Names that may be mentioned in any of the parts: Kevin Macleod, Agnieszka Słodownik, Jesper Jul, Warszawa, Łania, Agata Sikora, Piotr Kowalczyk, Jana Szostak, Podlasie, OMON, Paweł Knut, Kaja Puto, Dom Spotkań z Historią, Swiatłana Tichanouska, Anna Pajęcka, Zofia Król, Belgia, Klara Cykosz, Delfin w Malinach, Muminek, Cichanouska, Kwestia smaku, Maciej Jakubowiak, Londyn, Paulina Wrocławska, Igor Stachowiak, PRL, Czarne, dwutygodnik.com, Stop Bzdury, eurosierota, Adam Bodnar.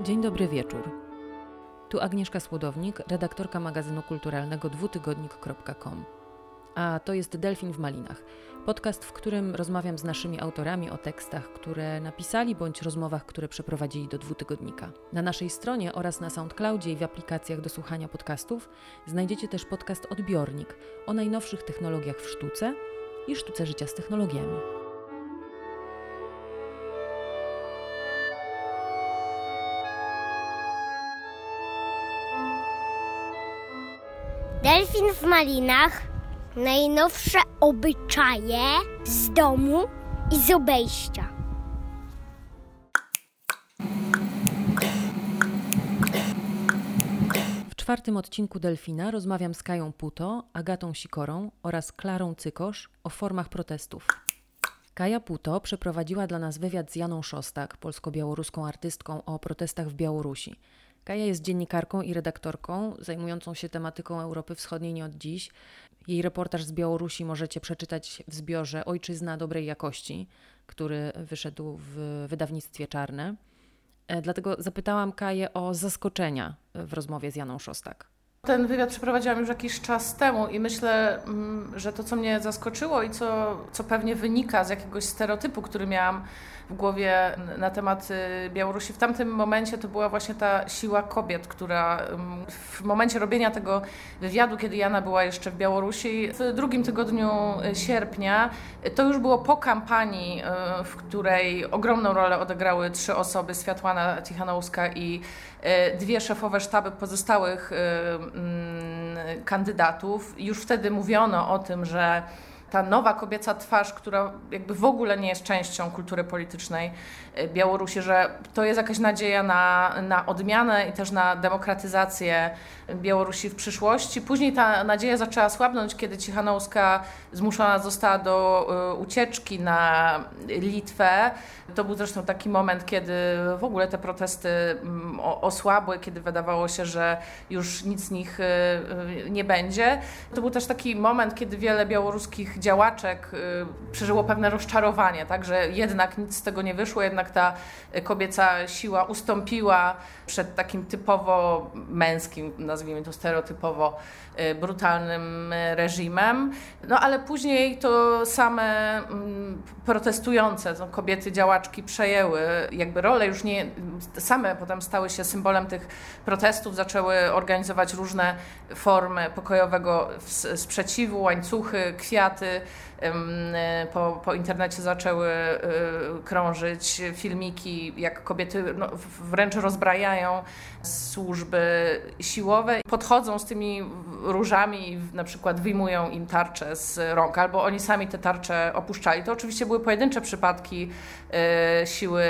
Dzień dobry wieczór. Tu Agnieszka Słodownik, redaktorka magazynu kulturalnego dwutygodnik.com. A to jest Delfin w Malinach, podcast, w którym rozmawiam z naszymi autorami o tekstach, które napisali bądź rozmowach, które przeprowadzili do dwutygodnika. Na naszej stronie oraz na SoundCloudzie i w aplikacjach do słuchania podcastów znajdziecie też podcast Odbiornik o najnowszych technologiach w sztuce i sztuce życia z technologiami. Delfin w Malinach, najnowsze obyczaje z domu i z obejścia. W czwartym odcinku Delfina rozmawiam z Kają Puto, Agatą Sikorą oraz Klarą Cykosz o formach protestów. Kaja Puto przeprowadziła dla nas wywiad z Janą Szostak, polsko-białoruską artystką, o protestach w Białorusi. Kaja jest dziennikarką i redaktorką zajmującą się tematyką Europy Wschodniej nie od dziś. Jej reportaż z Białorusi możecie przeczytać w zbiorze Ojczyzna dobrej jakości, który wyszedł w wydawnictwie Czarne. Dlatego zapytałam Kaję o zaskoczenia w rozmowie z Janą Szostak. Ten wywiad przeprowadziłam już jakiś czas temu i myślę, że to, co mnie zaskoczyło i co pewnie wynika z jakiegoś stereotypu, który miałam w głowie na temat Białorusi w tamtym momencie, to była właśnie ta siła kobiet, która w momencie robienia tego wywiadu, kiedy Jana była jeszcze w Białorusi, w drugim tygodniu sierpnia, to już było po kampanii, w której ogromną rolę odegrały 3 osoby, Swiatłana Tichanouska i 2 szefowe sztaby pozostałych kandydatów. Już wtedy mówiono o tym, że ta nowa kobieca twarz, która jakby w ogóle nie jest częścią kultury politycznej Białorusi, że to jest jakaś nadzieja na odmianę i też na demokratyzację Białorusi w przyszłości. Później ta nadzieja zaczęła słabnąć, kiedy Cichanouska zmuszona została do ucieczki na Litwę. To był zresztą taki moment, kiedy w ogóle te protesty osłabły, kiedy wydawało się, że już nic z nich nie będzie. To był też taki moment, kiedy wiele białoruskich działaczek przeżyło pewne rozczarowanie, tak, że jednak nic z tego nie wyszło, jednak ta kobieca siła ustąpiła przed takim typowo męskim, nazwijmy to stereotypowo brutalnym reżimem. No ale później to same protestujące kobiety, działaczki przejęły jakby rolę, już nie same potem stały się symbolem tych protestów, zaczęły organizować różne formy pokojowego sprzeciwu, łańcuchy, kwiaty. Po internecie zaczęły krążyć filmiki, jak kobiety wręcz rozbrajają służby siłowe. Podchodzą z tymi różami i na przykład wyjmują im tarcze z rąk, albo oni sami te tarcze opuszczali. To oczywiście były pojedyncze przypadki siły,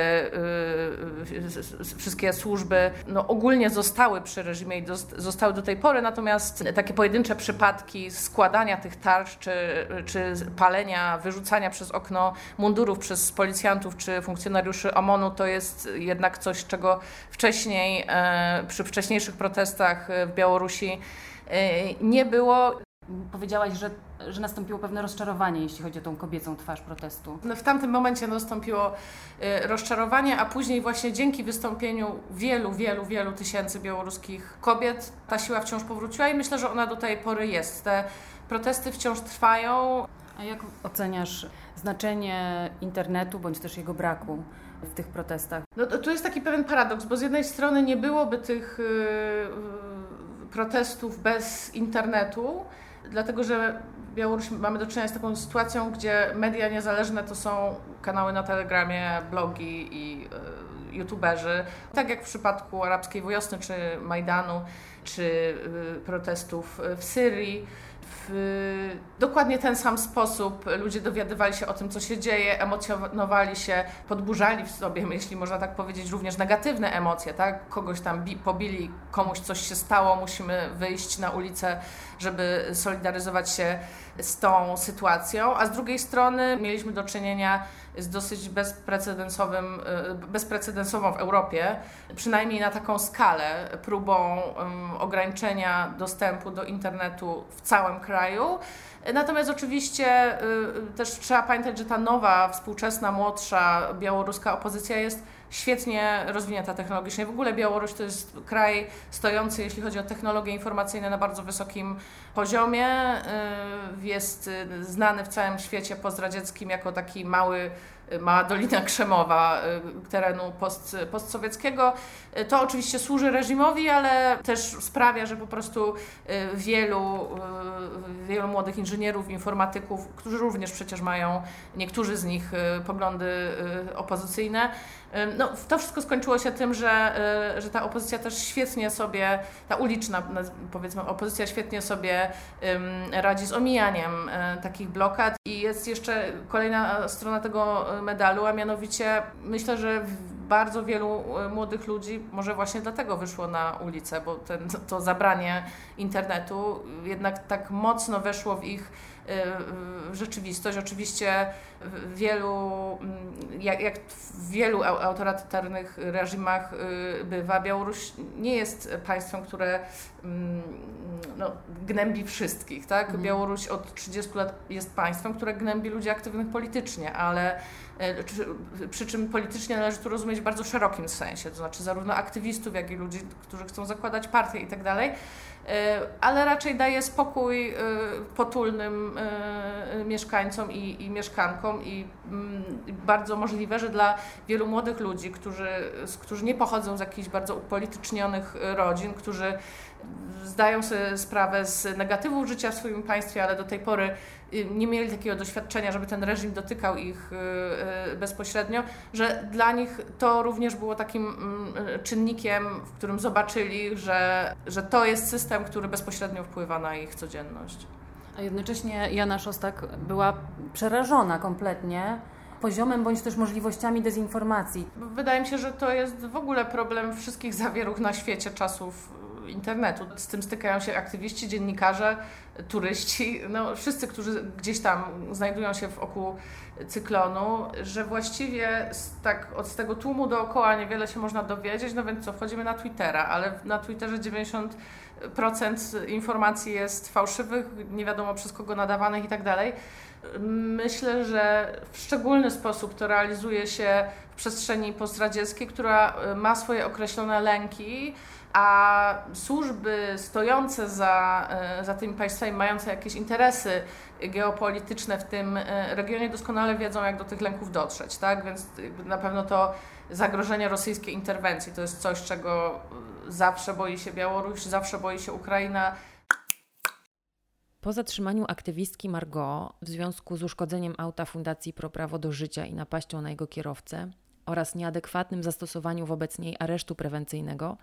wszystkie służby ogólnie zostały przy reżimie i zostały do tej pory, natomiast takie pojedyncze przypadki składania tych tarcz czy palenia, wyrzucania przez okno mundurów przez policjantów czy funkcjonariuszy OMON-u to jest jednak coś, czego wcześniej, przy wcześniejszych protestach w Białorusi nie było. Powiedziałaś, że nastąpiło pewne rozczarowanie, jeśli chodzi o tą kobiecą twarz protestu. W tamtym momencie nastąpiło rozczarowanie, a później właśnie dzięki wystąpieniu wielu tysięcy białoruskich kobiet ta siła wciąż powróciła i myślę, że ona do tej pory jest. Te protesty wciąż trwają. A jak oceniasz znaczenie internetu bądź też jego braku w tych protestach? No to jest taki pewien paradoks, bo z jednej strony nie byłoby tych protestów bez internetu, dlatego że w Białorusi mamy do czynienia z taką sytuacją, gdzie media niezależne to są kanały na Telegramie, blogi i youtuberzy. Tak jak w przypadku Arabskiej Wiosny, czy Majdanu, czy protestów w Syrii, w dokładnie ten sam sposób ludzie dowiadywali się o tym, co się dzieje, emocjonowali się, podburzali w sobie, jeśli można tak powiedzieć, również negatywne emocje, tak? Kogoś tam pobili, komuś coś się stało, musimy wyjść na ulicę, żeby solidaryzować się z tą sytuacją, a z drugiej strony mieliśmy do czynienia z dosyć bezprecedensową w Europie, przynajmniej na taką skalę, próbą ograniczenia dostępu do internetu w całym całym kraju. Natomiast oczywiście też trzeba pamiętać, że ta nowa, współczesna, młodsza białoruska opozycja jest świetnie rozwinięta technologicznie. W ogóle Białoruś to jest kraj stojący, jeśli chodzi o technologie informacyjne, na bardzo wysokim poziomie. Jest znany w całym świecie postradzieckim jako taki mała Dolina Krzemowa terenu postsowieckiego. To oczywiście służy reżimowi, ale też sprawia, że po prostu wielu młodych inżynierów, informatyków, którzy również przecież mają, niektórzy z nich, poglądy opozycyjne. No, to wszystko skończyło się tym, że ta opozycja też świetnie sobie, ta uliczna, powiedzmy, opozycja świetnie sobie radzi z omijaniem takich blokad. I jest jeszcze kolejna strona tego medalu, a mianowicie myślę, że bardzo wielu młodych ludzi może właśnie dlatego wyszło na ulicę, bo to zabranie internetu jednak tak mocno weszło w ich rzeczywistość. Oczywiście jak w wielu autorytarnych reżimach bywa, Białoruś nie jest państwem, które gnębi wszystkich, tak? Białoruś od 30 lat jest państwem, które gnębi ludzi aktywnych politycznie, ale przy czym politycznie należy tu rozumieć w bardzo szerokim sensie, to znaczy zarówno aktywistów, jak i ludzi, którzy chcą zakładać partie i tak dalej, ale raczej daje spokój potulnym mieszkańcom i mieszkankom i bardzo możliwe, że dla wielu młodych ludzi, którzy nie pochodzą z jakichś bardzo upolitycznionych rodzin, którzy zdają sobie sprawę z negatywów życia w swoim państwie, ale do tej pory nie mieli takiego doświadczenia, żeby ten reżim dotykał ich bezpośrednio, że dla nich to również było takim czynnikiem, w którym zobaczyli, że to jest system, który bezpośrednio wpływa na ich codzienność. A jednocześnie Jana Szostak była przerażona kompletnie poziomem bądź też możliwościami dezinformacji. Wydaje mi się, że to jest w ogóle problem wszystkich zawieruch na świecie czasów internetu. Z tym stykają się aktywiści, dziennikarze, turyści, wszyscy, którzy gdzieś tam znajdują się w oku cyklonu, że właściwie od tego tłumu dookoła niewiele się można dowiedzieć, więc co, wchodzimy na Twittera, ale na Twitterze 90% informacji jest fałszywych, nie wiadomo przez kogo nadawanych i tak dalej. Myślę, że w szczególny sposób to realizuje się w przestrzeni postradzieckiej, która ma swoje określone lęki, a służby stojące za tymi państwami, mające jakieś interesy geopolityczne w tym regionie, doskonale wiedzą, jak do tych lęków dotrzeć, tak? Więc na pewno to zagrożenie rosyjskiej interwencji to jest coś, czego zawsze boi się Białoruś, zawsze boi się Ukraina. Po zatrzymaniu aktywistki Margo w związku z uszkodzeniem auta Fundacji Pro Prawo do Życia i napaścią na jego kierowcę oraz nieadekwatnym zastosowaniu wobec niej aresztu prewencyjnego,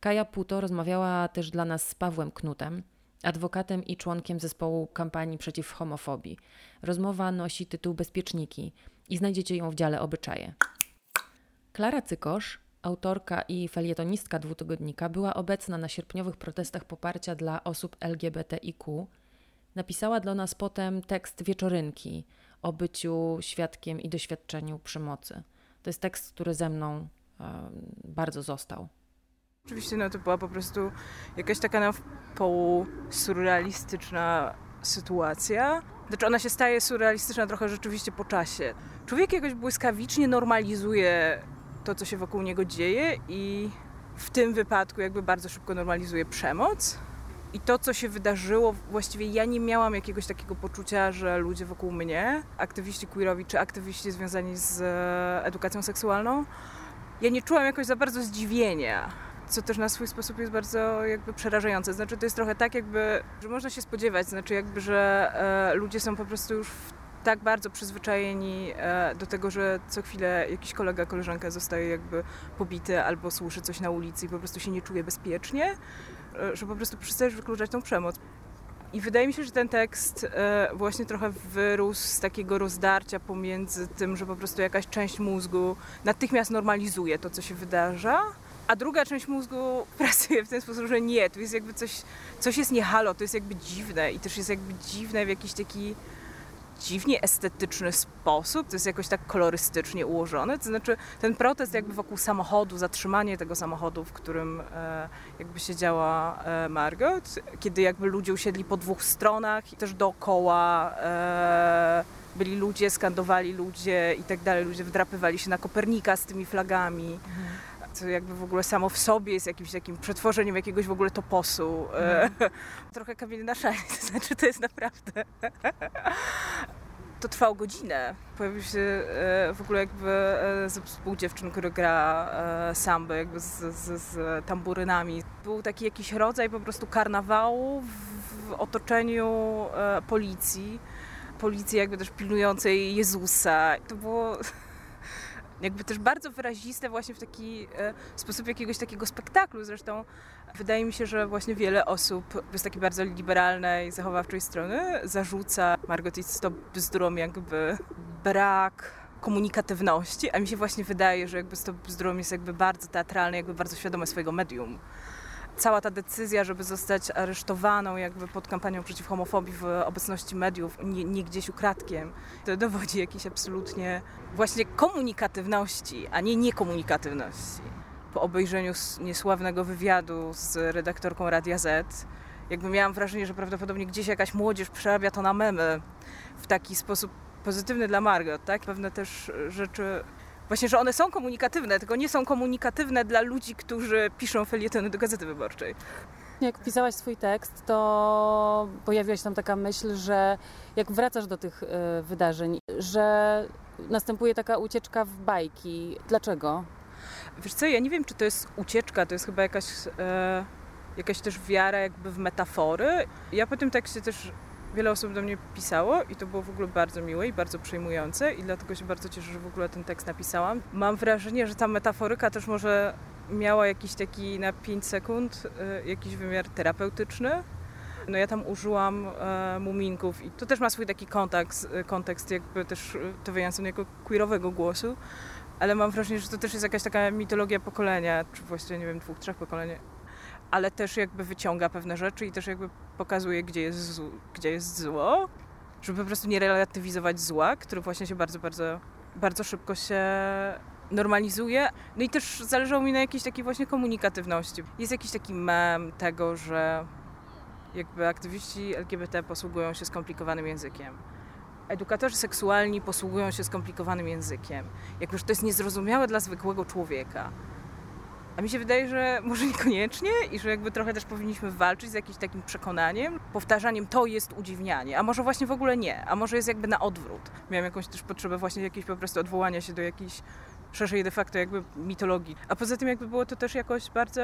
Kaja Puto rozmawiała też dla nas z Pawłem Knutem, adwokatem i członkiem zespołu kampanii przeciw homofobii. Rozmowa nosi tytuł Bezpieczniki i znajdziecie ją w dziale Obyczaje. Klara Cykosz, autorka i felietonistka Dwutygodnika, była obecna na sierpniowych protestach poparcia dla osób LGBTIQ. Napisała dla nas potem tekst Wieczorynki o byciu świadkiem i doświadczeniu przemocy. To jest tekst, który ze mną bardzo został. Oczywiście to była po prostu jakaś taka na wpół surrealistyczna sytuacja. Znaczy ona się staje surrealistyczna trochę rzeczywiście po czasie. Człowiek jakoś błyskawicznie normalizuje to, co się wokół niego dzieje i w tym wypadku jakby bardzo szybko normalizuje przemoc. I to, co się wydarzyło, właściwie ja nie miałam jakiegoś takiego poczucia, że ludzie wokół mnie, aktywiści queerowi czy aktywiści związani z edukacją seksualną, ja nie czułam jakoś za bardzo zdziwienia. Co też na swój sposób jest bardzo jakby przerażające. Znaczy to jest trochę tak jakby, że można się spodziewać, znaczy jakby, że ludzie są po prostu już tak bardzo przyzwyczajeni do tego, że co chwilę jakiś kolega, koleżanka zostaje jakby pobity albo słyszy coś na ulicy i po prostu się nie czuje bezpiecznie, że po prostu przestajesz wykluczać tą przemoc. I wydaje mi się, że ten tekst właśnie trochę wyrósł z takiego rozdarcia pomiędzy tym, że po prostu jakaś część mózgu natychmiast normalizuje to, co się wydarza, a druga część mózgu pracuje w ten sposób, że nie, tu jest jakby coś jest nie halo, to jest jakby dziwne i też jest jakby dziwne w jakiś taki dziwnie estetyczny sposób, to jest jakoś tak kolorystycznie ułożone, to znaczy ten protest jakby wokół samochodu, zatrzymanie tego samochodu, w którym jakby siedziała Margot, kiedy jakby ludzie usiedli po dwóch stronach i też dookoła byli ludzie, skandowali ludzie i tak dalej, ludzie wdrapywali się na Kopernika z tymi flagami. Co jakby w ogóle samo w sobie jest jakimś takim przetworzeniem jakiegoś w ogóle toposu. Trochę kamień na szali, to znaczy to jest naprawdę... To trwało godzinę. Pojawił się w ogóle jakby zespół dziewczyn, który gra sambę jakby z tamburynami. Był taki jakiś rodzaj po prostu karnawału w otoczeniu policji. Policji jakby też pilnującej Jezusa. To było... jakby też bardzo wyraziste właśnie w taki sposób jakiegoś takiego spektaklu. Zresztą wydaje mi się, że właśnie wiele osób z takiej bardzo liberalnej, zachowawczej strony zarzuca Margot i Stop Bzdurom jakby brak komunikatywności, a mi się właśnie wydaje, że jakby Stop Bzdurom jest jakby bardzo teatralny, jakby bardzo świadome swojego medium. Cała ta decyzja, żeby zostać aresztowaną jakby pod kampanią przeciw homofobii w obecności mediów, nie gdzieś ukradkiem, to dowodzi jakiejś absolutnie właśnie komunikatywności, a nie niekomunikatywności. Po obejrzeniu niesławnego wywiadu z redaktorką Radia Z, jakby miałam wrażenie, że prawdopodobnie gdzieś jakaś młodzież przerabia to na memy w taki sposób pozytywny dla Margot, tak? Pewne też rzeczy... Właśnie, że one są komunikatywne, tylko nie są komunikatywne dla ludzi, którzy piszą felietony do Gazety Wyborczej. Jak pisałaś swój tekst, to pojawiła się tam taka myśl, że jak wracasz do tych wydarzeń, że następuje taka ucieczka w bajki. Dlaczego? Wiesz co, ja nie wiem, czy to jest ucieczka, to jest chyba jakaś też wiara jakby w metafory. Ja po tym tekście też... Wiele osób do mnie pisało i to było w ogóle bardzo miłe i bardzo przejmujące i dlatego się bardzo cieszę, że w ogóle ten tekst napisałam. Mam wrażenie, że ta metaforyka też może miała jakiś taki na 5 sekund jakiś wymiar terapeutyczny. No ja tam użyłam muminków i to też ma swój taki kontekst jakby też wyjaśniony jako queerowego głosu, ale mam wrażenie, że to też jest jakaś taka mitologia pokolenia, czy właściwie nie wiem, 2, 3 pokoleń. Ale też jakby wyciąga pewne rzeczy i też jakby pokazuje, gdzie jest zło, żeby po prostu nie relatywizować zła, które właśnie się bardzo, bardzo, bardzo szybko się normalizuje. No i też zależało mi na jakiejś takiej właśnie komunikatywności. Jest jakiś taki mem tego, że jakby aktywiści LGBT posługują się skomplikowanym językiem. Edukatorzy seksualni posługują się skomplikowanym językiem. Jakby, że to jest niezrozumiałe dla zwykłego człowieka. A mi się wydaje, że może niekoniecznie i że jakby trochę też powinniśmy walczyć z jakimś takim przekonaniem, powtarzaniem to jest udziwnianie, a może właśnie w ogóle nie, a może jest jakby na odwrót. Miałam jakąś też potrzebę właśnie jakiegoś po prostu odwołania się do jakiejś szerszej de facto jakby mitologii. A poza tym jakby było to też jakoś bardzo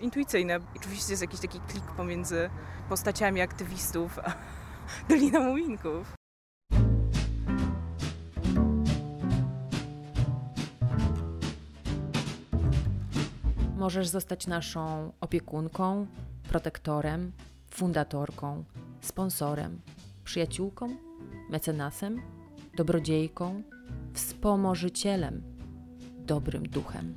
intuicyjne. I oczywiście jest jakiś taki klik pomiędzy postaciami aktywistów a Doliną Muminków. Możesz zostać naszą opiekunką, protektorem, fundatorką, sponsorem, przyjaciółką, mecenasem, dobrodziejką, wspomożycielem, dobrym duchem.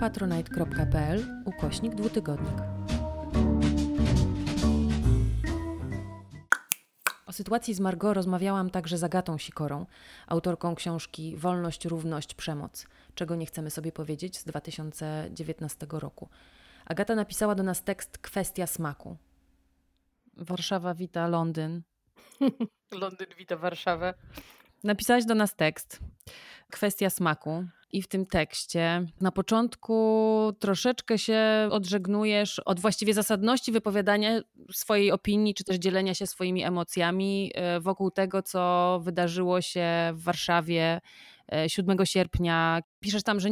patronite.pl/dwutygodnik. O sytuacji z Margo rozmawiałam także z Agatą Sikorą, autorką książki Wolność, Równość, Przemoc. Czego nie chcemy sobie powiedzieć z 2019 roku. Agata napisała do nas tekst Kwestia smaku. Warszawa wita Londyn. Londyn wita Warszawę. Napisałaś do nas tekst Kwestia smaku i w tym tekście na początku troszeczkę się odżegnujesz od właściwie zasadności wypowiadania swojej opinii czy też dzielenia się swoimi emocjami wokół tego, co wydarzyło się w Warszawie 7 sierpnia. Piszesz tam, że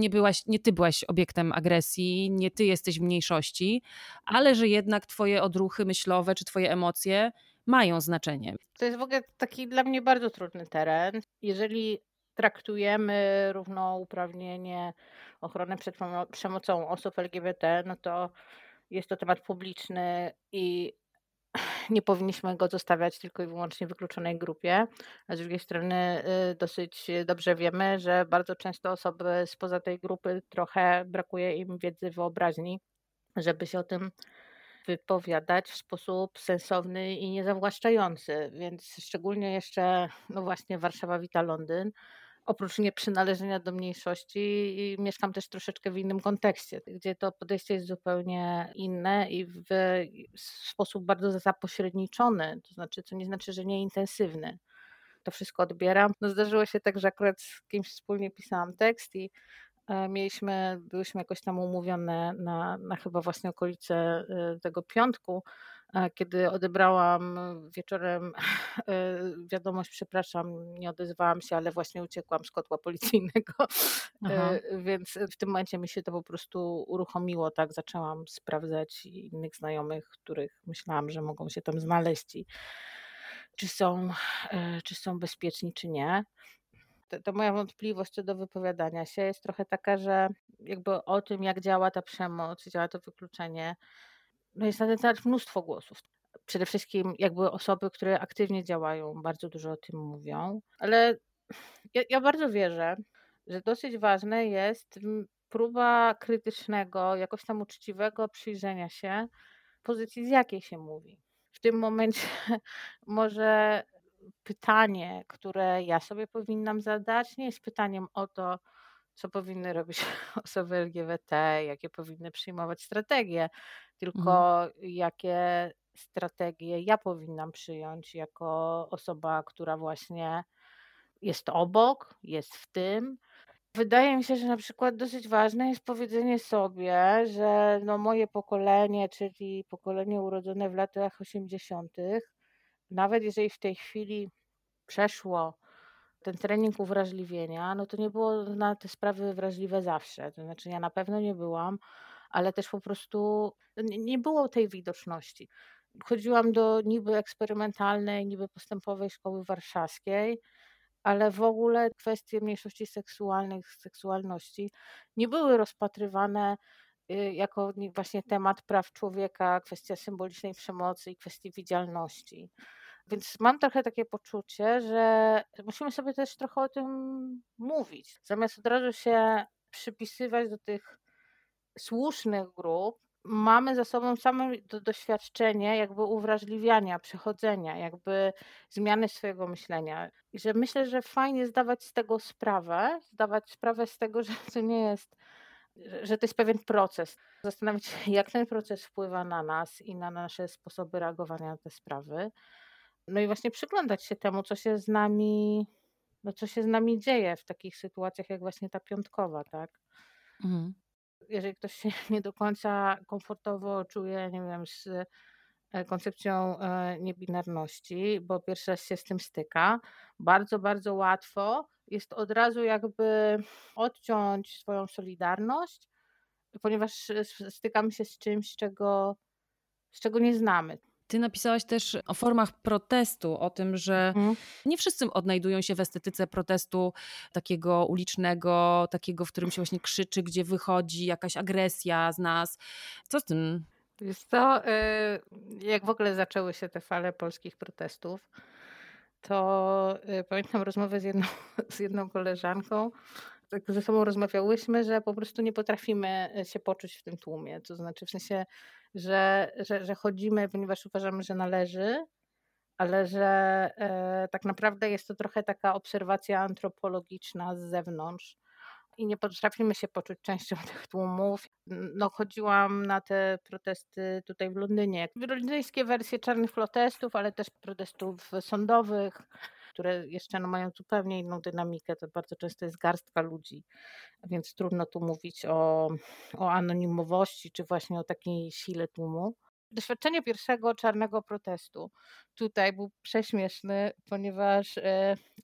nie ty byłaś obiektem agresji, nie ty jesteś w mniejszości, ale że jednak twoje odruchy myślowe czy twoje emocje mają znaczenie. To jest w ogóle taki dla mnie bardzo trudny teren. Jeżeli traktujemy równouprawnienie, ochronę przed przemocą osób LGBT, no to jest to temat publiczny i nie powinniśmy go zostawiać tylko i wyłącznie wykluczonej grupie. A z drugiej strony dosyć dobrze wiemy, że bardzo często osoby spoza tej grupy trochę brakuje im wiedzy wyobraźni, żeby się o tym wypowiadać w sposób sensowny i niezawłaszczający, więc szczególnie jeszcze, no właśnie, Warszawa wita Londyn. Oprócz nieprzynależenia do mniejszości mieszkam też troszeczkę w innym kontekście, gdzie to podejście jest zupełnie inne i w sposób bardzo zapośredniczony, to znaczy, co nie znaczy, że nie intensywny. To wszystko odbieram. No zdarzyło się tak, że akurat z kimś wspólnie pisałam tekst i byłyśmy jakoś tam umówione na chyba właśnie okolice tego piątku, kiedy odebrałam wieczorem wiadomość, przepraszam, nie odezwałam się, ale właśnie uciekłam z kotła policyjnego, więc w tym momencie mi się to po prostu uruchomiło, tak, zaczęłam sprawdzać innych znajomych, których myślałam, że mogą się tam znaleźć i czy są bezpieczni, czy nie. To moja wątpliwość co do wypowiadania się jest trochę taka, że jakby o tym, jak działa ta przemoc, działa to wykluczenie, no jest na ten temat mnóstwo głosów. Przede wszystkim jakby osoby, które aktywnie działają, bardzo dużo o tym mówią, ale ja bardzo wierzę, że dosyć ważne jest próba krytycznego, jakoś tam uczciwego przyjrzenia się pozycji, z jakiej się mówi. W tym momencie może pytanie, które ja sobie powinnam zadać, nie jest pytaniem o to, co powinny robić osoby LGBT, jakie powinny przyjmować strategie, tylko jakie strategie ja powinnam przyjąć jako osoba, która właśnie jest obok, jest w tym. Wydaje mi się, że na przykład dosyć ważne jest powiedzenie sobie, że no moje pokolenie, czyli pokolenie urodzone w latach 80., nawet jeżeli w tej chwili przeszło ten trening uwrażliwienia, no to nie było na te sprawy wrażliwe zawsze. To znaczy ja na pewno nie byłam, ale też po prostu nie było tej widoczności. Chodziłam do niby eksperymentalnej, niby postępowej szkoły warszawskiej, ale w ogóle kwestie mniejszości seksualnych, seksualności nie były rozpatrywane jako właśnie temat praw człowieka, kwestia symbolicznej przemocy i kwestii widzialności. Więc mam trochę takie poczucie, że musimy sobie też trochę o tym mówić. Zamiast od razu się przypisywać do tych słusznych grup, mamy za sobą same doświadczenie jakby uwrażliwiania, przechodzenia, jakby zmiany swojego myślenia. I że myślę, że fajnie zdawać sprawę z tego, że to nie jest, że to jest pewien proces. Zastanawiać się, jak ten proces wpływa na nas i na nasze sposoby reagowania na te sprawy. No i właśnie przyglądać się temu, co się z nami dzieje w takich sytuacjach, jak właśnie ta piątkowa, tak? Mhm. Jeżeli ktoś się nie do końca komfortowo czuje, nie wiem, z koncepcją niebinarności, bo pierwszy raz się z tym styka, bardzo, bardzo łatwo jest od razu jakby odciąć swoją solidarność, ponieważ stykamy się z czymś, z czego nie znamy. Ty napisałaś też o formach protestu, o tym, że nie wszyscy odnajdują się w estetyce protestu takiego ulicznego, takiego, w którym się właśnie krzyczy, gdzie wychodzi jakaś agresja z nas. Co z tym? Wiesz co, jak w ogóle zaczęły się te fale polskich protestów, to pamiętam rozmowę z jedną koleżanką, tak ze sobą rozmawiałyśmy, że po prostu nie potrafimy się poczuć w tym tłumie, to znaczy w sensie, że chodzimy, ponieważ uważamy, że należy, ale że tak naprawdę jest to trochę taka obserwacja antropologiczna z zewnątrz i nie potrafimy się poczuć częścią tych tłumów. No, chodziłam na te protesty tutaj w Londynie, londyńskie wersje czarnych protestów, ale też protestów sądowych, które jeszcze no, mają zupełnie inną dynamikę, to bardzo często jest garstka ludzi, więc trudno tu mówić o anonimowości, czy właśnie o takiej sile tłumu. Doświadczenie pierwszego czarnego protestu tutaj był prześmieszny, ponieważ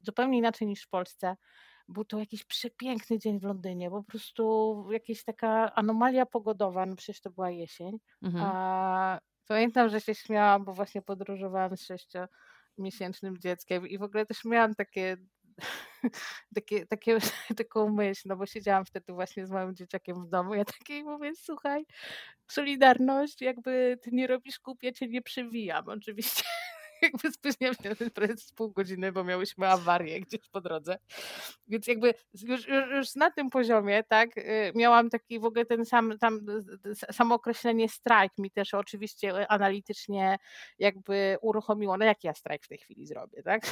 zupełnie inaczej niż w Polsce. Był to jakiś przepiękny dzień w Londynie, po prostu jakaś taka anomalia pogodowa, no przecież to była jesień. A pamiętam, że się śmiałam, bo właśnie podróżowałam z 6-miesięcznym dzieckiem i w ogóle też miałam taką myśl, no bo siedziałam wtedy właśnie z małym dzieciakiem w domu, ja takiej mówię, słuchaj, solidarność, jakby ty nie robisz kup, ja cię nie przywijam, oczywiście. jakby spóźniam się na ten prezes pół godziny, bo miałyśmy awarię gdzieś po drodze. Więc jakby już na tym poziomie, tak, miałam taki w ogóle ten samo określenie strajk mi też oczywiście analitycznie jakby uruchomiło, no jak ja strajk w tej chwili zrobię, tak?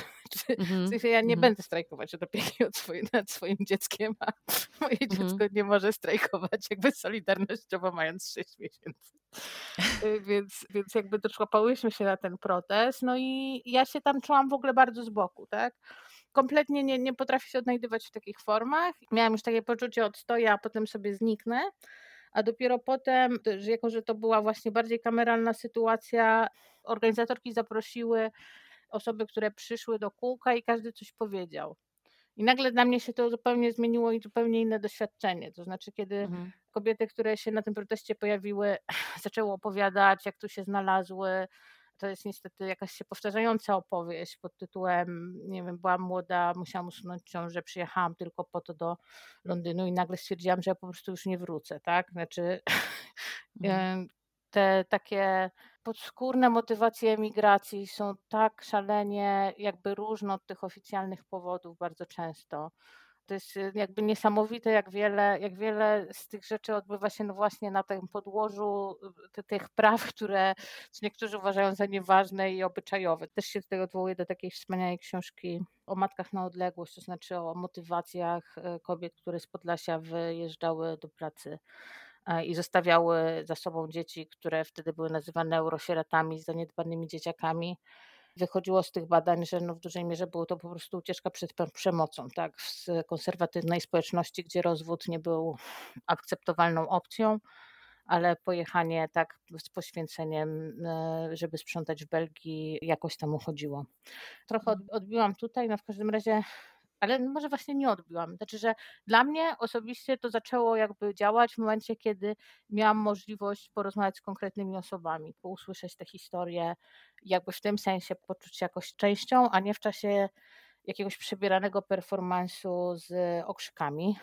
W sensie ja nie będę strajkować od opieki nad swoim dzieckiem, a moje dziecko nie może strajkować jakby solidarnościowo mając 6 miesięcy. Więc jakby doczłapałyśmy się na ten protest, no i ja się tam czułam w ogóle bardzo z boku, tak? Kompletnie nie potrafię się odnajdywać w takich formach. Miałam już takie poczucie odstoju, a potem sobie zniknę. A dopiero potem, jako że to była właśnie bardziej kameralna sytuacja, organizatorki zaprosiły osoby, które przyszły do kółka i każdy coś powiedział. I nagle dla mnie się to zupełnie zmieniło i zupełnie inne doświadczenie. To znaczy, kiedy kobiety, które się na tym proteście pojawiły, zaczęły opowiadać, jak tu się znalazły. To jest niestety jakaś się powtarzająca opowieść pod tytułem, nie wiem, byłam młoda, musiałam usunąć ciążę, przyjechałam tylko po to do Londynu i nagle stwierdziłam, że ja po prostu już nie wrócę, tak? Znaczy te takie podskórne motywacje emigracji są tak szalenie jakby różne od tych oficjalnych powodów bardzo często. To jest jakby niesamowite, jak wiele z tych rzeczy odbywa się no właśnie na tym podłożu tych praw, które niektórzy uważają za nieważne i obyczajowe. Też się tutaj odwołuję do takiej wspaniałej książki o matkach na odległość, to znaczy o motywacjach kobiet, które z Podlasia wyjeżdżały do pracy i zostawiały za sobą dzieci, które wtedy były nazywane eurosieratami, zaniedbanymi dzieciakami. Wychodziło z tych badań, że no w dużej mierze było to po prostu ucieczka przed przemocą, tak, z konserwatywnej społeczności, gdzie rozwód nie był akceptowalną opcją, ale pojechanie tak z poświęceniem, żeby sprzątać w Belgii, jakoś tam uchodziło. Trochę odbiłam tutaj, no w każdym razie, ale może właśnie nie odbiłam. Znaczy, że dla mnie osobiście to zaczęło jakby działać w momencie, kiedy miałam możliwość porozmawiać z konkretnymi osobami, usłyszeć te historie, jakby w tym sensie poczuć się jakoś częścią, a nie w czasie jakiegoś przebieranego performansu z okrzykami.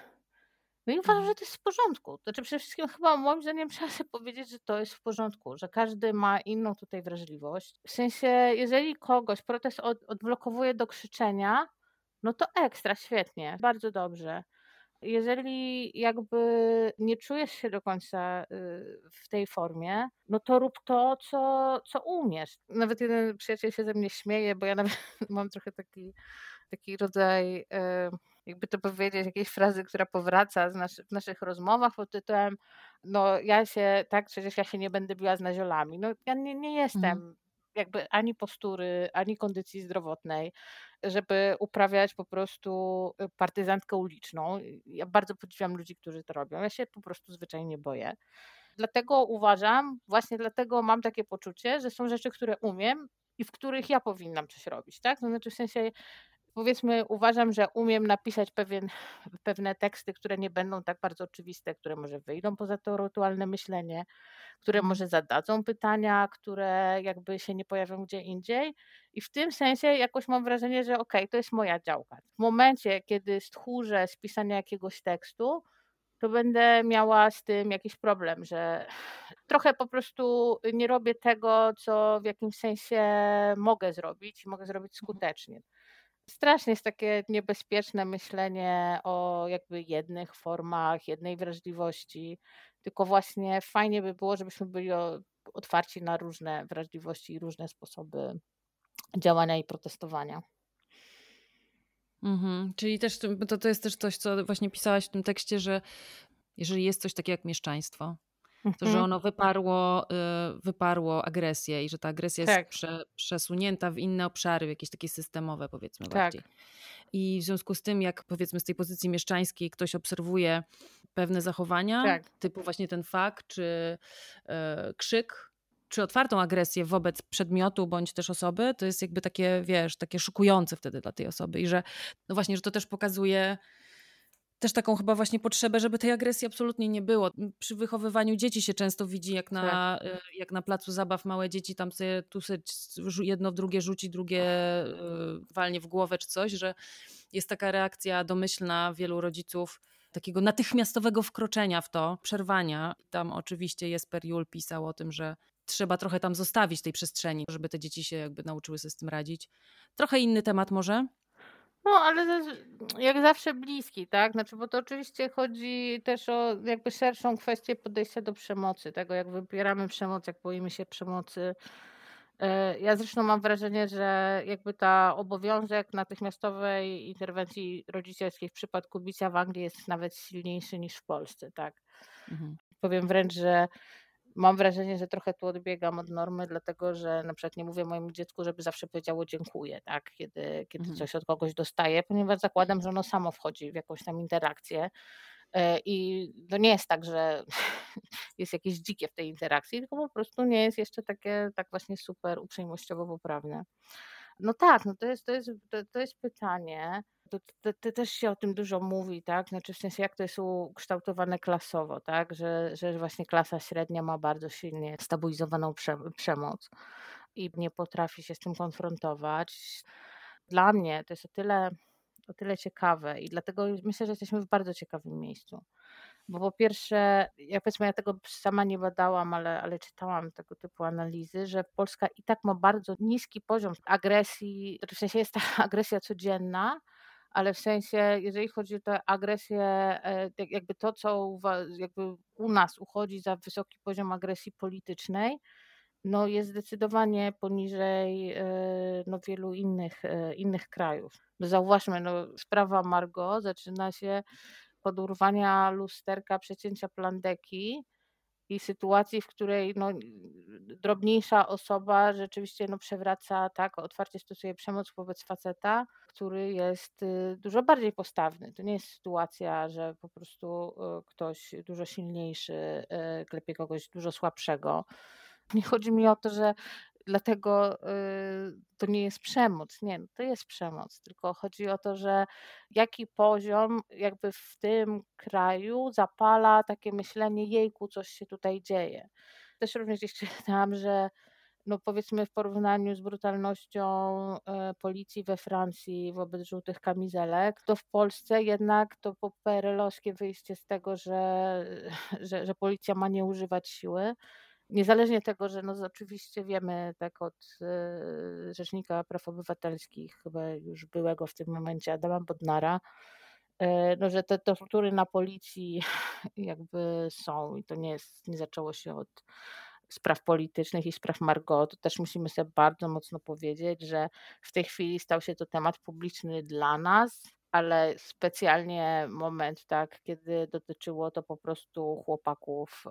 No i uważam, że to jest w porządku. Znaczy przede wszystkim chyba moim zdaniem trzeba sobie powiedzieć, że to jest w porządku, że każdy ma inną tutaj wrażliwość. W sensie, jeżeli kogoś protest odblokowuje do krzyczenia, no to ekstra, świetnie, bardzo dobrze. Jeżeli jakby nie czujesz się do końca w tej formie, no to rób to, co umiesz. Nawet jeden przyjaciel się ze mnie śmieje, bo ja nawet mam trochę taki rodzaj, jakby to powiedzieć, jakiejś frazy, która powraca w naszych rozmowach pod tytułem, no ja się, tak, przecież ja się nie będę biła z naziolami. No ja nie jestem jakby ani postury, ani kondycji zdrowotnej, żeby uprawiać po prostu partyzantkę uliczną. Ja bardzo podziwiam ludzi, którzy to robią. Ja się po prostu zwyczajnie boję. Dlatego uważam, właśnie dlatego mam takie poczucie, że są rzeczy, które umiem i w których ja powinnam coś robić, tak? To znaczy w sensie, powiedzmy, uważam, że umiem napisać pewne teksty, które nie będą tak bardzo oczywiste, które może wyjdą poza to rytualne myślenie, które może zadadzą pytania, które jakby się nie pojawią gdzie indziej. I w tym sensie jakoś mam wrażenie, że okej, to jest moja działka. W momencie, kiedy stchórzę z pisania jakiegoś tekstu, to będę miała z tym jakiś problem, że trochę po prostu nie robię tego, co w jakimś sensie mogę zrobić i mogę zrobić skutecznie. Strasznie jest takie niebezpieczne myślenie o jakby jednych formach, jednej wrażliwości, tylko właśnie fajnie by było, żebyśmy byli otwarci na różne wrażliwości i różne sposoby działania i protestowania. Czyli też to jest też coś, co właśnie pisałaś w tym tekście, że jeżeli jest coś takiego jak mieszczaństwo, to, że ono wyparło agresję i że ta agresja jest przesunięta w inne obszary, w jakieś takie systemowe, powiedzmy, bardziej. I w związku z tym, jak powiedzmy z tej pozycji mieszczańskiej ktoś obserwuje pewne zachowania, typu właśnie ten fakt, czy krzyk, czy otwartą agresję wobec przedmiotu bądź też osoby, to jest jakby takie, wiesz, takie szokujące wtedy dla tej osoby. I że no właśnie, że to też pokazuje też taką chyba właśnie potrzebę, żeby tej agresji absolutnie nie było. Przy wychowywaniu dzieci się często widzi, jak na placu zabaw małe dzieci tam sobie tu sobie jedno w drugie rzuci, drugie walnie w głowę czy coś, że jest taka reakcja domyślna wielu rodziców, takiego natychmiastowego wkroczenia w to, przerwania. Tam oczywiście Jesper Jul pisał o tym, że trzeba trochę tam zostawić tej przestrzeni, żeby te dzieci się jakby nauczyły sobie z tym radzić. Trochę inny temat może. No, ale jak zawsze bliski, tak? Znaczy, bo to oczywiście chodzi też o jakby szerszą kwestię podejścia do przemocy, tego jak wybieramy przemoc, jak boimy się przemocy. Ja zresztą mam wrażenie, że jakby ta obowiązek natychmiastowej interwencji rodzicielskiej w przypadku bicia w Anglii jest nawet silniejszy niż w Polsce, tak? Mhm. Powiem wręcz, że mam wrażenie, że trochę tu odbiegam od normy, dlatego że na przykład nie mówię mojemu dziecku, żeby zawsze powiedziało dziękuję, tak? Kiedy coś od kogoś dostaje, ponieważ zakładam, że ono samo wchodzi w jakąś tam interakcję. I to nie jest tak, że jest jakieś dzikie w tej interakcji, tylko po prostu nie jest jeszcze takie tak właśnie super uprzejmościowo poprawne. No tak, no to jest pytanie. To też się o tym dużo mówi, tak? Znaczy w sensie jak to jest ukształtowane klasowo, tak? Że właśnie klasa średnia ma bardzo silnie stabilizowaną przemoc i nie potrafi się z tym konfrontować. Dla mnie to jest o tyle ciekawe i dlatego myślę, że jesteśmy w bardzo ciekawym miejscu. Bo po pierwsze, ja tego sama nie badałam, ale czytałam tego typu analizy, że Polska i tak ma bardzo niski poziom agresji, w sensie jest ta agresja codzienna, ale w sensie, jeżeli chodzi o tę agresję, jakby to, co jakby u nas uchodzi za wysoki poziom agresji politycznej, no jest zdecydowanie poniżej no, wielu innych krajów. No zauważmy, no, sprawa Margo zaczyna się od urwania lusterka, przecięcia plandeki i sytuacji, w której no, drobniejsza osoba rzeczywiście no, przewraca, tak, otwarcie stosuje przemoc wobec faceta, który jest dużo bardziej postawny. To nie jest sytuacja, że po prostu ktoś dużo silniejszy klepie kogoś dużo słabszego. Nie chodzi mi o to, że dlatego to nie jest przemoc. Nie, to jest przemoc, tylko chodzi o to, że jaki poziom jakby w tym kraju zapala takie myślenie, jejku, coś się tutaj dzieje. Też również gdzieś czytałam, że no powiedzmy w porównaniu z brutalnością policji we Francji wobec żółtych kamizelek, to w Polsce jednak to PRL-owskie wyjście z tego, że policja ma nie używać siły, niezależnie tego, że no oczywiście wiemy tak od Rzecznika Praw Obywatelskich, chyba już byłego w tym momencie Adama Bodnara, no, że te tortury na policji jakby są i to nie zaczęło się od spraw politycznych i spraw Margo, to też musimy sobie bardzo mocno powiedzieć, że w tej chwili stał się to temat publiczny dla nas, ale specjalnie moment, tak, kiedy dotyczyło to po prostu chłopaków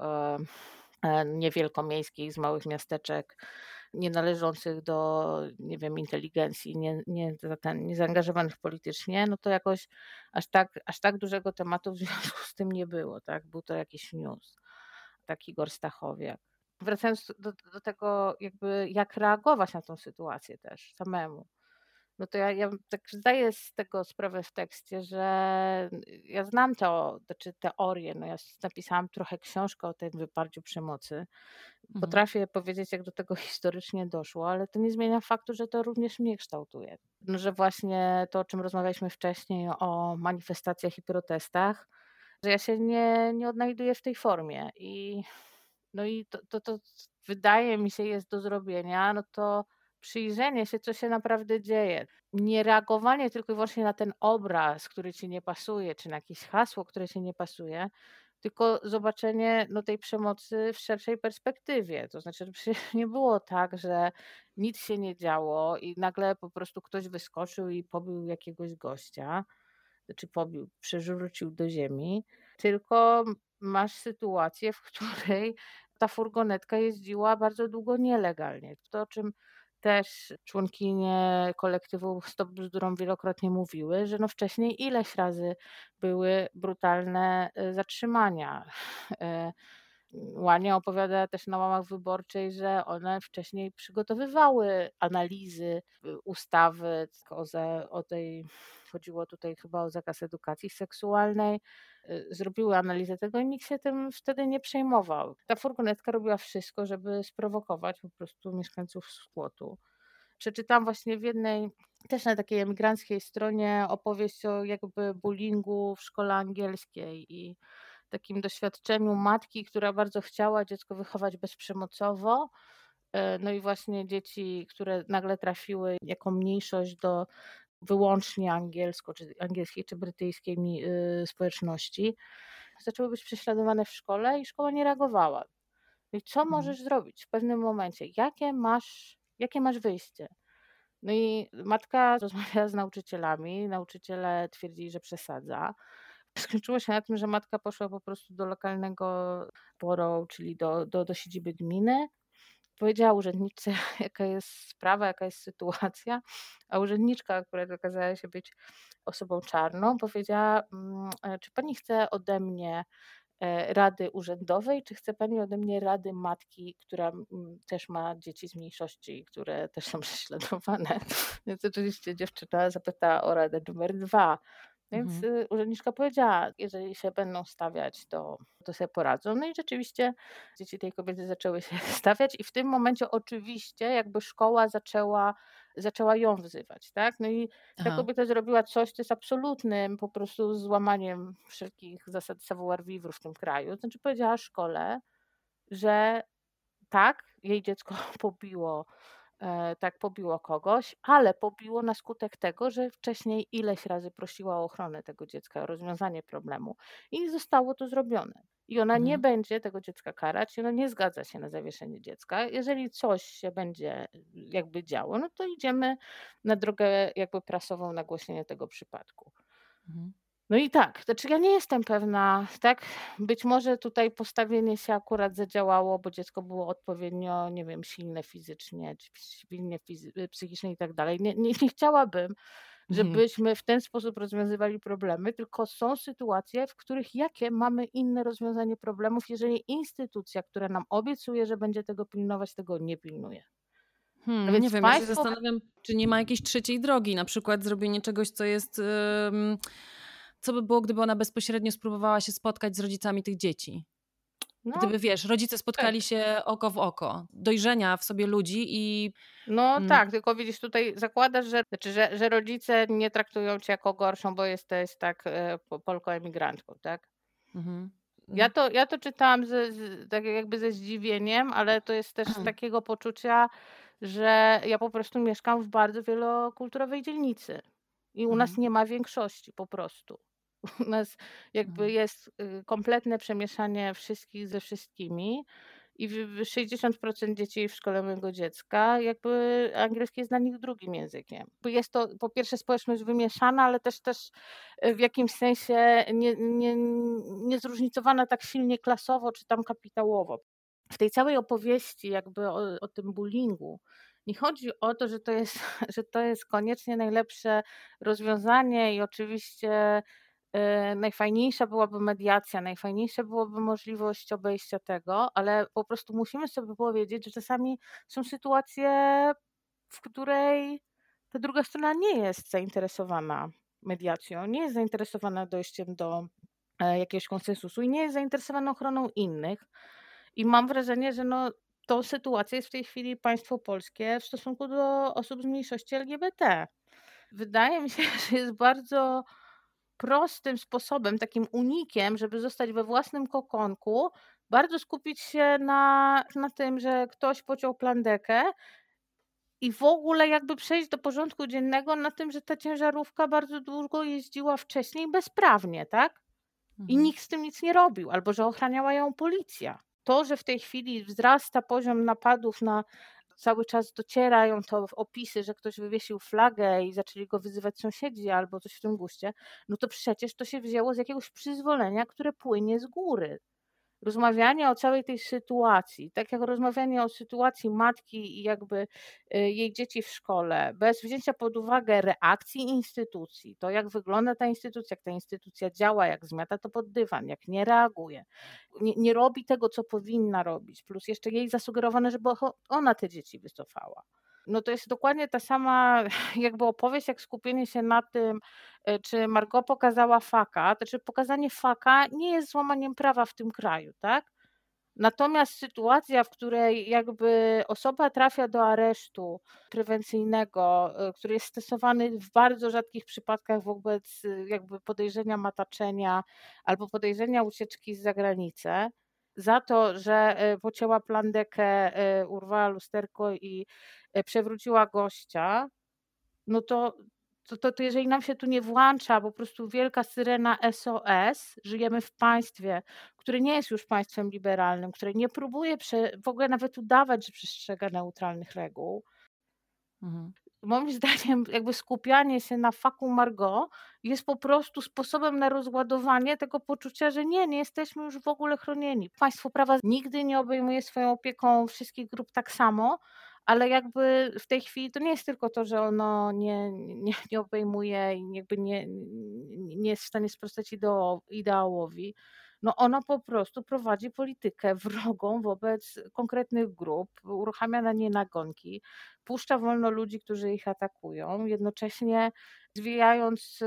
niewielkomiejskich, z małych miasteczek, nie należących do, nie wiem, inteligencji, nie zaangażowanych politycznie, no to jakoś aż tak dużego tematu w związku z tym nie było, tak? Był to jakiś news, taki Igor Stachowiak. Wracając do tego, jakby jak reagować na tą sytuację też samemu. No to ja tak zdaję z tego sprawę w tekście, że ja znam teorię, no ja napisałam trochę książkę o tym wyparciu przemocy. Potrafię powiedzieć, jak do tego historycznie doszło, ale to nie zmienia faktu, że to również mnie kształtuje. No, że właśnie to, o czym rozmawialiśmy wcześniej, o manifestacjach i protestach, że ja się nie odnajduję w tej formie. I to wydaje mi się jest do zrobienia, no to przyjrzenie się, co się naprawdę dzieje. Nie reagowanie tylko i wyłącznie na ten obraz, który ci nie pasuje, czy na jakieś hasło, które ci nie pasuje, tylko zobaczenie no, tej przemocy w szerszej perspektywie. To znaczy, że nie było tak, że nic się nie działo i nagle po prostu ktoś wyskoczył i pobił jakiegoś gościa, czy przerzucił do ziemi, tylko masz sytuację, w której ta furgonetka jeździła bardzo długo nielegalnie. To, o czym też członkinie kolektywu Stop Bzdurą wielokrotnie mówiły, że no wcześniej ileś razy były brutalne zatrzymania. Łania opowiada też na łamach wyborczej, że one wcześniej przygotowywały analizy ustawy, o tej chodziło tutaj chyba o zakaz edukacji seksualnej, zrobiły analizę tego i nikt się tym wtedy nie przejmował. Ta furgonetka robiła wszystko, żeby sprowokować po prostu mieszkańców Skłotu. Przeczytałam właśnie w jednej, też na takiej emigranckiej stronie opowieść o jakby bullyingu w szkole angielskiej i takim doświadczeniu matki, która bardzo chciała dziecko wychować bezprzemocowo. No i właśnie dzieci, które nagle trafiły jako mniejszość do wyłącznie angielskiej czy brytyjskiej społeczności, zaczęły być prześladowane w szkole i szkoła nie reagowała. No i co możesz zrobić w pewnym momencie? Jakie masz wyjście? No i matka rozmawiała z nauczycielami, nauczyciele twierdzili, że przesadza. Skończyło się na tym, że matka poszła po prostu do lokalnego borough, czyli do siedziby gminy. Powiedziała urzędniczce, jaka jest sprawa, jaka jest sytuacja, a urzędniczka, akurat okazała się być osobą czarną, powiedziała, czy pani chce ode mnie rady urzędowej, czy chce pani ode mnie rady matki, która też ma dzieci z mniejszości, które też są prześladowane. Więc oczywiście dziewczyna zapytała o radę numer 2. Więc urzędniczka powiedziała, jeżeli się będą stawiać, to sobie poradzą. No i rzeczywiście dzieci tej kobiety zaczęły się stawiać i w tym momencie oczywiście jakby szkoła zaczęła ją wzywać, tak? No i ta kobieta zrobiła coś, co jest absolutnym po prostu złamaniem wszelkich zasad savoir vivre w tym kraju. Znaczy powiedziała szkole, że tak, jej dziecko pobiło kogoś, ale pobiło na skutek tego, że wcześniej ileś razy prosiła o ochronę tego dziecka, o rozwiązanie problemu i zostało to zrobione. I ona nie będzie tego dziecka karać, ona nie zgadza się na zawieszenie dziecka. Jeżeli coś się będzie jakby działo, no to idziemy na drogę jakby prasową nagłośnienia tego przypadku. No i tak, znaczy ja nie jestem pewna, tak, być może tutaj postawienie się akurat zadziałało, bo dziecko było odpowiednio, nie wiem, silne fizycznie, silne psychicznie i tak dalej. Nie chciałabym, żebyśmy w ten sposób rozwiązywali problemy, tylko są sytuacje, w których jakie mamy inne rozwiązanie problemów, jeżeli instytucja, która nam obiecuje, że będzie tego pilnować, tego nie pilnuje. No więc nie wiem, ja się zastanawiam, czy nie ma jakiejś trzeciej drogi, na przykład zrobienie czegoś, co jest... Co by było, gdyby ona bezpośrednio spróbowała się spotkać z rodzicami tych dzieci? No, gdyby, wiesz, rodzice spotkali się oko w oko, dojrzenia w sobie ludzi i... No tak, tylko widzisz, tutaj zakładasz, że rodzice nie traktują cię jako gorszą, bo jesteś tak polkoemigrantką, tak? Ja to czytałam tak jakby ze zdziwieniem, ale to jest też z takiego poczucia, że ja po prostu mieszkam w bardzo wielokulturowej dzielnicy. I u nas nie ma większości po prostu. U nas jakby jest kompletne przemieszanie wszystkich ze wszystkimi i 60% dzieci w szkole mojego dziecka jakby angielski jest dla nich drugim językiem. Jest to po pierwsze społeczność wymieszana, ale też w jakimś sensie nie zróżnicowana tak silnie klasowo czy tam kapitałowo. W tej całej opowieści jakby o tym bullyingu nie chodzi o to, że to jest koniecznie najlepsze rozwiązanie i oczywiście najfajniejsza byłaby mediacja, najfajniejsza byłaby możliwość obejścia tego, ale po prostu musimy sobie powiedzieć, że czasami są sytuacje, w której ta druga strona nie jest zainteresowana mediacją, nie jest zainteresowana dojściem do jakiegoś konsensusu i nie jest zainteresowana ochroną innych i mam wrażenie, że tą sytuację jest w tej chwili państwo polskie w stosunku do osób z mniejszości LGBT. Wydaje mi się, że jest bardzo prostym sposobem, takim unikiem, żeby zostać we własnym kokonku, bardzo skupić się na tym, że ktoś pociął plandekę i w ogóle jakby przejść do porządku dziennego na tym, że ta ciężarówka bardzo długo jeździła wcześniej bezprawnie, tak? I nikt z tym nic nie robił, albo że ochraniała ją policja. To, że w tej chwili wzrasta poziom napadów cały czas docierają to opisy, że ktoś wywiesił flagę i zaczęli go wyzywać sąsiedzi albo coś w tym guście, no to przecież to się wzięło z jakiegoś przyzwolenia, które płynie z góry. Rozmawianie o całej tej sytuacji, tak jak rozmawianie o sytuacji matki i jakby jej dzieci w szkole, bez wzięcia pod uwagę reakcji instytucji, to jak wygląda ta instytucja, jak ta instytucja działa, jak zmiata to pod dywan, jak nie reaguje, nie robi tego, co powinna robić, plus jeszcze jej zasugerowane, żeby ona te dzieci wycofała. No to jest dokładnie ta sama jakby opowieść, jak skupienie się na tym, czy Margo pokazała faka, to znaczy pokazanie faka nie jest złamaniem prawa w tym kraju, tak? Natomiast sytuacja, w której jakby osoba trafia do aresztu prewencyjnego, który jest stosowany w bardzo rzadkich przypadkach wobec jakby podejrzenia mataczenia albo podejrzenia ucieczki z zagranicy, za to, że pocięła plandekę, urwała lusterko i przewróciła gościa, no to jeżeli nam się tu nie włącza po prostu wielka syrena SOS, żyjemy w państwie, które nie jest już państwem liberalnym, które nie próbuje w ogóle nawet udawać, że przestrzega neutralnych reguł. Mhm. Moim zdaniem jakby skupianie się na faku Margo jest po prostu sposobem na rozładowanie tego poczucia, że nie jesteśmy już w ogóle chronieni. Państwo prawa nigdy nie obejmuje swoją opieką wszystkich grup tak samo, ale jakby w tej chwili to nie jest tylko to, że ono nie obejmuje i jakby nie jest w stanie sprostać ideałowi. No ono po prostu prowadzi politykę wrogą wobec konkretnych grup, uruchamia na nie nagonki, puszcza wolno ludzi, którzy ich atakują, jednocześnie zwijając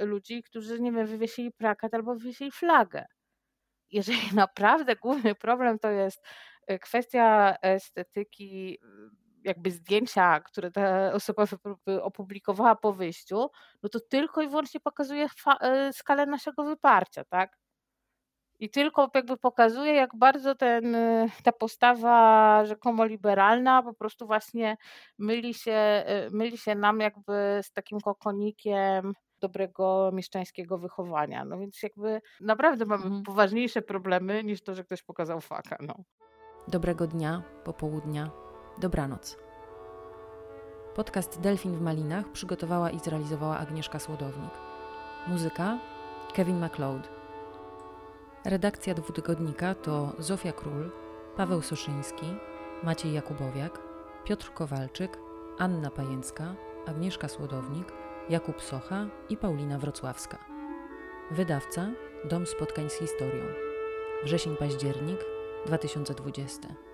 ludzi, którzy, nie wiem, wywiesili plakat albo wywiesili flagę. Jeżeli naprawdę główny problem to jest kwestia estetyki, jakby zdjęcia, które ta osoba opublikowała po wyjściu, no to tylko i wyłącznie pokazuje skalę naszego wyparcia, tak? I tylko jakby pokazuje, jak bardzo ta postawa rzekomo liberalna po prostu właśnie myli się nam jakby z takim kokonikiem dobrego mieszczańskiego wychowania. No więc jakby naprawdę mamy poważniejsze problemy niż to, że ktoś pokazał faka. No. Dobrego dnia, popołudnia, dobranoc. Podcast Delfin w Malinach przygotowała i zrealizowała Agnieszka Słodownik. Muzyka Kevin Macleod. Redakcja Dwutygodnika to Zofia Król, Paweł Soszyński, Maciej Jakubowiak, Piotr Kowalczyk, Anna Pajęcka, Agnieszka Słodownik, Jakub Socha i Paulina Wrocławska. Wydawca Dom Spotkań z Historią. Wrzesień-październik 2020.